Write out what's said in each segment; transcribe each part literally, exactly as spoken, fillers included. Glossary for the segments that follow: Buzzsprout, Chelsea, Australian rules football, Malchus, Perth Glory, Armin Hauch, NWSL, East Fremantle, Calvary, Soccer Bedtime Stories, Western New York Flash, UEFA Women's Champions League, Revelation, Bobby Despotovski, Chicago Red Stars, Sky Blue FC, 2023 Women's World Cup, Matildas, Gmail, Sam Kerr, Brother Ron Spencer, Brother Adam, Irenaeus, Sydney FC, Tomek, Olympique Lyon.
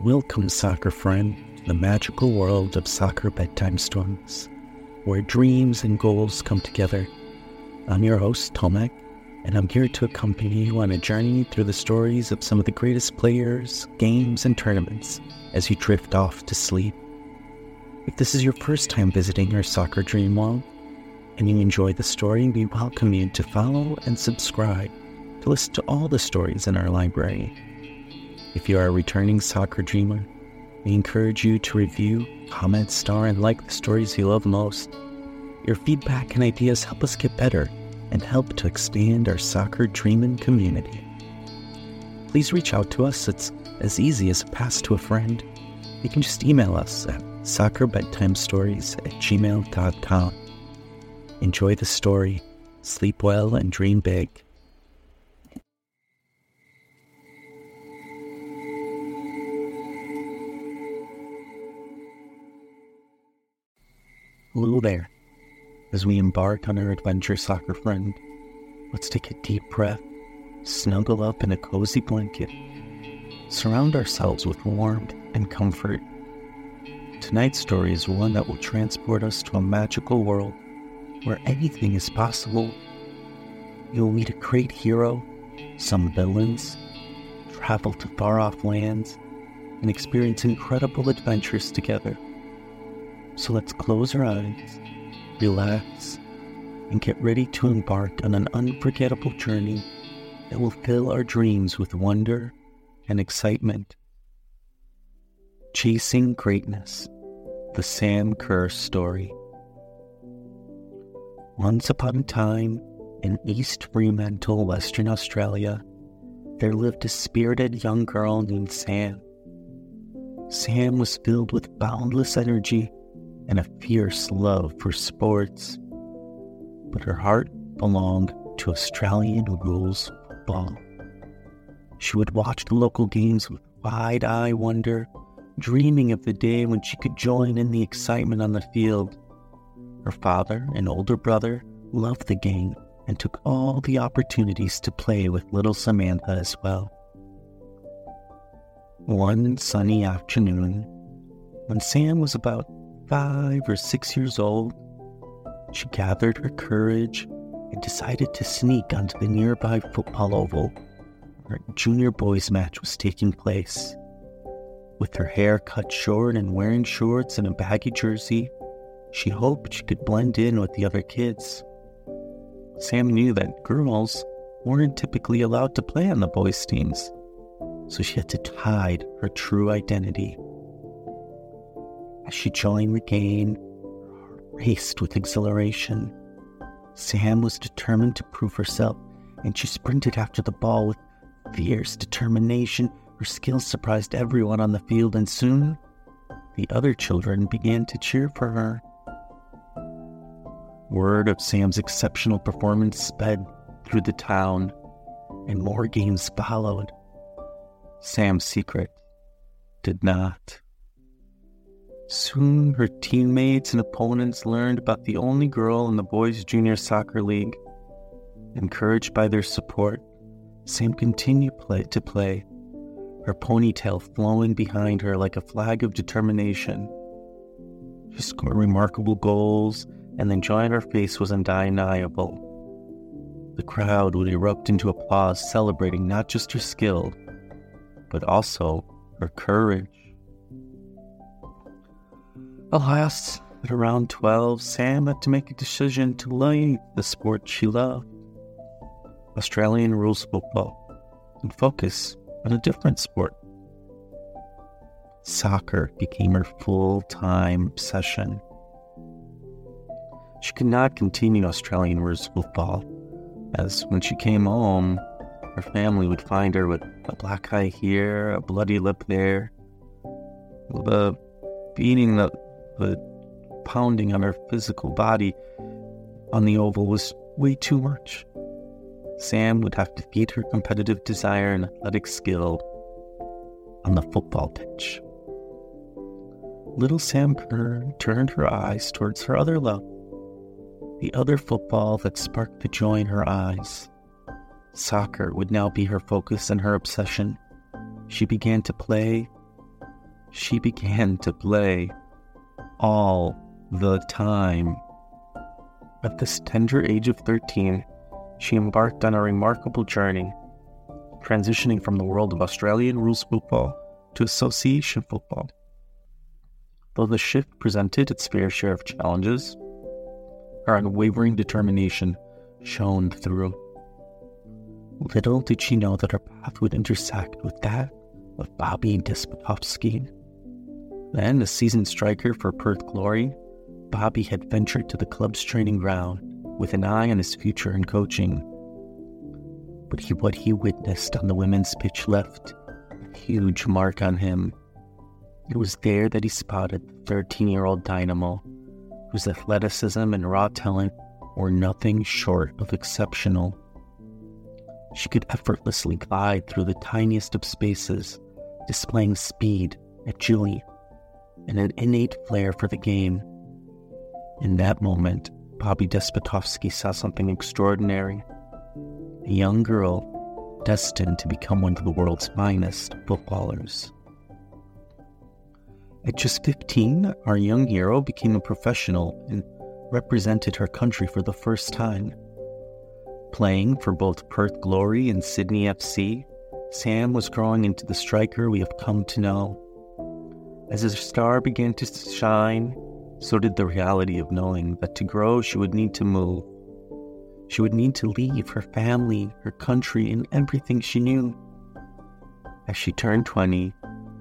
Welcome, soccer friend, the magical world of soccer bedtime stories, where dreams and goals come together. I'm your host, Tomek, and I'm here to accompany you on a journey through the stories of some of the greatest players, games, and tournaments as you drift off to sleep. If this is your first time visiting our soccer dream world, and you enjoy the story, we welcome you to follow and subscribe to listen to all the stories in our library. If you are a returning soccer dreamer, we encourage you to review, comment, star, and like the stories you love most. Your feedback and ideas help us get better and help to expand our soccer dreaming community. Please reach out to us. It's as easy as a pass to a friend. You can just email us at soccer bedtime stories at gmail dot com. Enjoy the story, sleep well, and dream big. Hello there. As we embark on our adventure, soccer friend, let's take a deep breath, snuggle up in a cozy blanket, surround ourselves with warmth and comfort. Tonight's story is one that will transport us to a magical world where anything is possible. You'll meet a great hero, some villains, travel to far-off lands, and experience incredible adventures together. So let's close our eyes, relax, and get ready to embark on an unforgettable journey that will fill our dreams with wonder and excitement. Chasing Greatness, the Sam Kerr Story. Once upon a time, in East Fremantle, Western Australia, there lived a spirited young girl named Sam. Sam was filled with boundless energy and a fierce love for sports, but her heart belonged to Australian rules football. She would watch the local games with wide-eyed wonder, dreaming of the day when she could join in the excitement on the field. Her father and older brother loved the game and took all the opportunities to play with little Samantha as well. One sunny afternoon, when Sam was about five or six years old, she gathered her courage and decided to sneak onto the nearby football oval where a junior boys match was taking place. With her hair cut short and wearing shorts and a baggy jersey, she hoped she could blend in with the other kids. Sam knew that girls weren't typically allowed to play on the boys' teams, so she had to hide her true identity. As she joined the game, her heart raced with exhilaration. Sam was determined to prove herself, and she sprinted after the ball with fierce determination. Her skills surprised everyone on the field, and soon the other children began to cheer for her. Word of Sam's exceptional performance sped through the town, and more games followed. Sam's secret did not. Soon, her teammates and opponents learned about the only girl in the boys' junior soccer league. Encouraged by their support, Sam continued play to play, her ponytail flowing behind her like a flag of determination. She scored remarkable goals, and the joy on her face was undeniable. The crowd would erupt into applause, celebrating not just her skill, but also her courage. Alas, at around twelve, Sam had to make a decision to leave the sport she loved, Australian rules football, and focus on a different sport. Soccer became her full-time obsession. She could not continue Australian rules football, as when she came home, her family would find her with a black eye here, a bloody lip there, with a beating that the pounding on her physical body on the oval was way too much. Sam would have to feed her competitive desire and athletic skill on the football pitch. Little Sam Kerr turned her eyes towards her other love, the other football that sparked the joy in her eyes. Soccer would now be her focus and her obsession. She began to play, she began to play all the time. At this tender age of thirteen, she embarked on a remarkable journey, transitioning from the world of Australian rules football to association football. Though the shift presented its fair share of challenges, her unwavering determination shone through. Little did she know that her path would intersect with that of Bobby Despotovski. Then, a seasoned striker for Perth Glory, Bobby had ventured to the club's training ground with an eye on his future in coaching. But he, what he witnessed on the women's pitch left a huge mark on him. It was there that he spotted the thirteen-year-old dynamo, whose athleticism and raw talent were nothing short of exceptional. She could effortlessly glide through the tiniest of spaces, displaying speed, agility, and an innate flair for the game. In that moment, Bobby Despotovski saw something extraordinary. A young girl destined to become one of the world's finest footballers. At just fifteen, our young hero became a professional and represented her country for the first time. Playing for both Perth Glory and Sydney F C, Sam was growing into the striker we have come to know. As his star began to shine, so did the reality of knowing that to grow she would need to move. She would need to leave her family, her country, and everything she knew. As she turned twenty,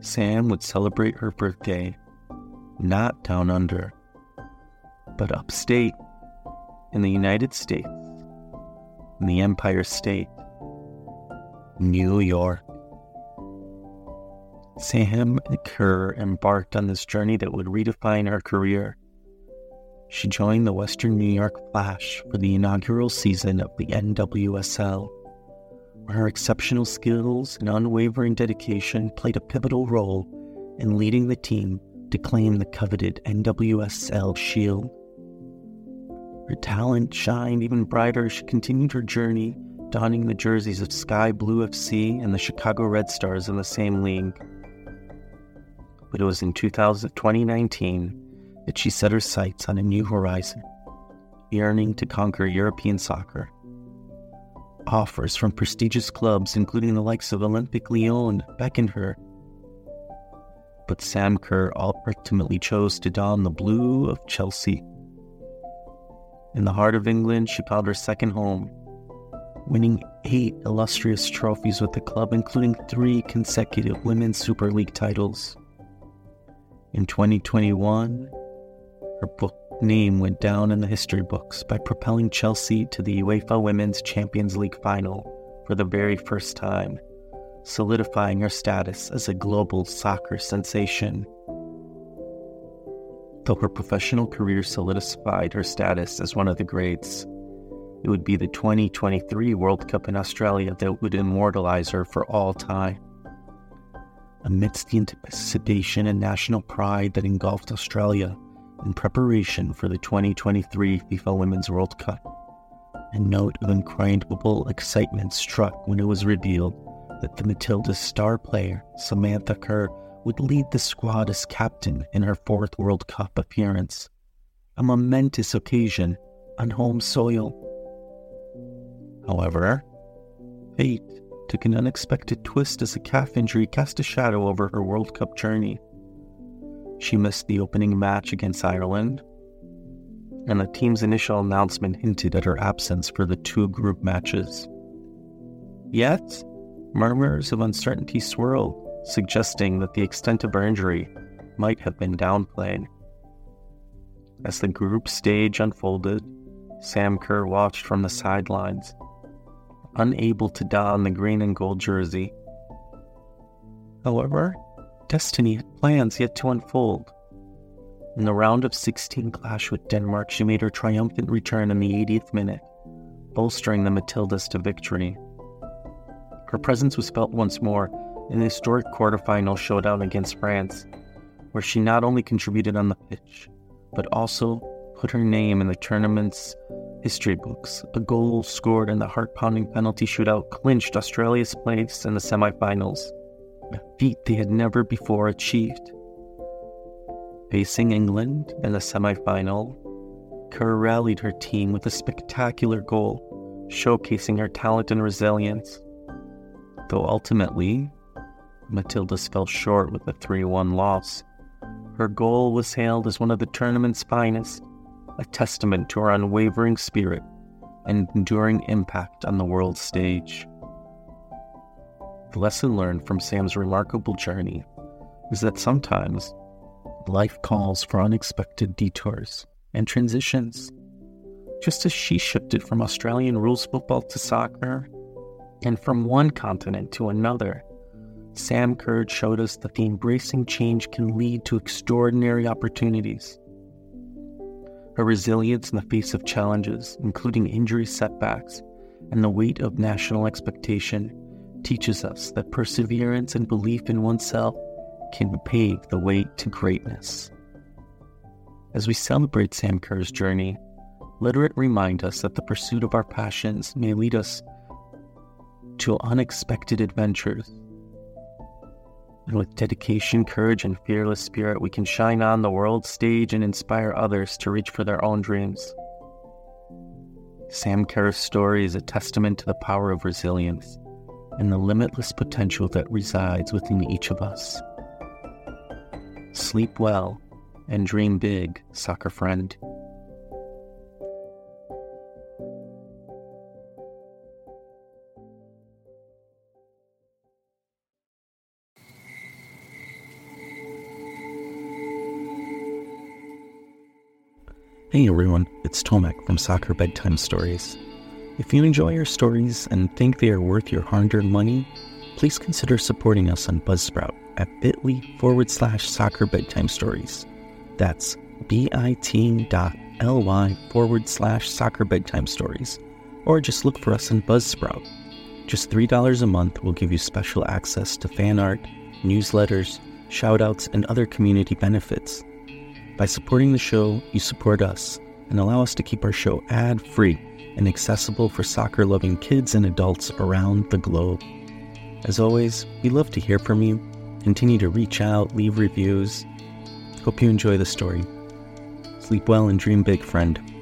Sam would celebrate her birthday, not down under, but upstate, in the United States, in the Empire State, New York. Sam Kerr embarked on this journey that would redefine her career. She joined the Western New York Flash for the inaugural season of the N W S L, where her exceptional skills and unwavering dedication played a pivotal role in leading the team to claim the coveted N W S L shield. Her talent shined even brighter as she continued her journey, donning the jerseys of Sky Blue F C and the Chicago Red Stars in the same league. But it was in two thousand nineteen that she set her sights on a new horizon, yearning to conquer European soccer. Offers from prestigious clubs, including the likes of Olympique Lyon, beckoned her. But Sam Kerr ultimately chose to don the blue of Chelsea. In the heart of England, she found her second home, winning eight illustrious trophies with the club, including three consecutive Women's Super League titles. In twenty twenty-one, her book name went down in the history books by propelling Chelsea to the UEFA Women's Champions League final for the very first time, solidifying her status as a global soccer sensation. Though her professional career solidified her status as one of the greats, it would be the twenty twenty-three World Cup in Australia that would immortalize her for all time. Amidst the anticipation and national pride that engulfed Australia in preparation for the twenty twenty-three FIFA Women's World Cup, a note of incredible excitement struck when it was revealed that the Matildas star player, Samantha Kerr, would lead the squad as captain in her fourth World Cup appearance, a momentous occasion on home soil. However, fate took an unexpected twist as a calf injury cast a shadow over her World Cup journey. She missed the opening match against Ireland, and the team's initial announcement hinted at her absence for the two group matches. Yet, murmurs of uncertainty swirled, suggesting that the extent of her injury might have been downplayed. As the group stage unfolded, Sam Kerr watched from the sidelines, unable to don the green and gold jersey. However, destiny had plans yet to unfold. In the round of sixteen clash with Denmark, she made her triumphant return in the eightieth minute, bolstering the Matildas to victory. Her presence was felt once more in the historic quarterfinal showdown against France, where she not only contributed on the pitch, but also put her name in the tournament's history books. A goal scored in the heart-pounding penalty shootout clinched Australia's place in the semifinals, a feat they had never before achieved. Facing England in the semi-final, Kerr rallied her team with a spectacular goal, showcasing her talent and resilience. Though ultimately, Matildas fell short with a three one loss. Her goal was hailed as one of the tournament's finest, a testament to her unwavering spirit and enduring impact on the world stage. The lesson learned from Sam's remarkable journey is that sometimes life calls for unexpected detours and transitions. Just as she shifted from Australian rules football to soccer, and from one continent to another, Sam Kerr showed us that the embracing change can lead to extraordinary opportunities. Her resilience in the face of challenges, including injury setbacks and the weight of national expectation, teaches us that perseverance and belief in oneself can pave the way to greatness. As we celebrate Sam Kerr's journey, let it remind us that the pursuit of our passions may lead us to unexpected adventures. And with dedication, courage, and fearless spirit, we can shine on the world stage and inspire others to reach for their own dreams. Sam Kerr's story is a testament to the power of resilience and the limitless potential that resides within each of us. Sleep well and dream big, soccer friend. Hey everyone, it's Tomek from Soccer Bedtime Stories. If you enjoy our stories and think they are worth your hard-earned money, please consider supporting us on Buzzsprout at bit.ly forward slash soccer bedtime stories. That's bit.ly forward slash soccer bedtime stories. Or just look for us on Buzzsprout. Just three dollars a month will give you special access to fan art, newsletters, shoutouts, and other community benefits. By supporting the show, you support us and allow us to keep our show ad-free and accessible for soccer-loving kids and adults around the globe. As always, we love to hear from you. Continue to reach out, leave reviews. Hope you enjoy the story. Sleep well and dream big, friend.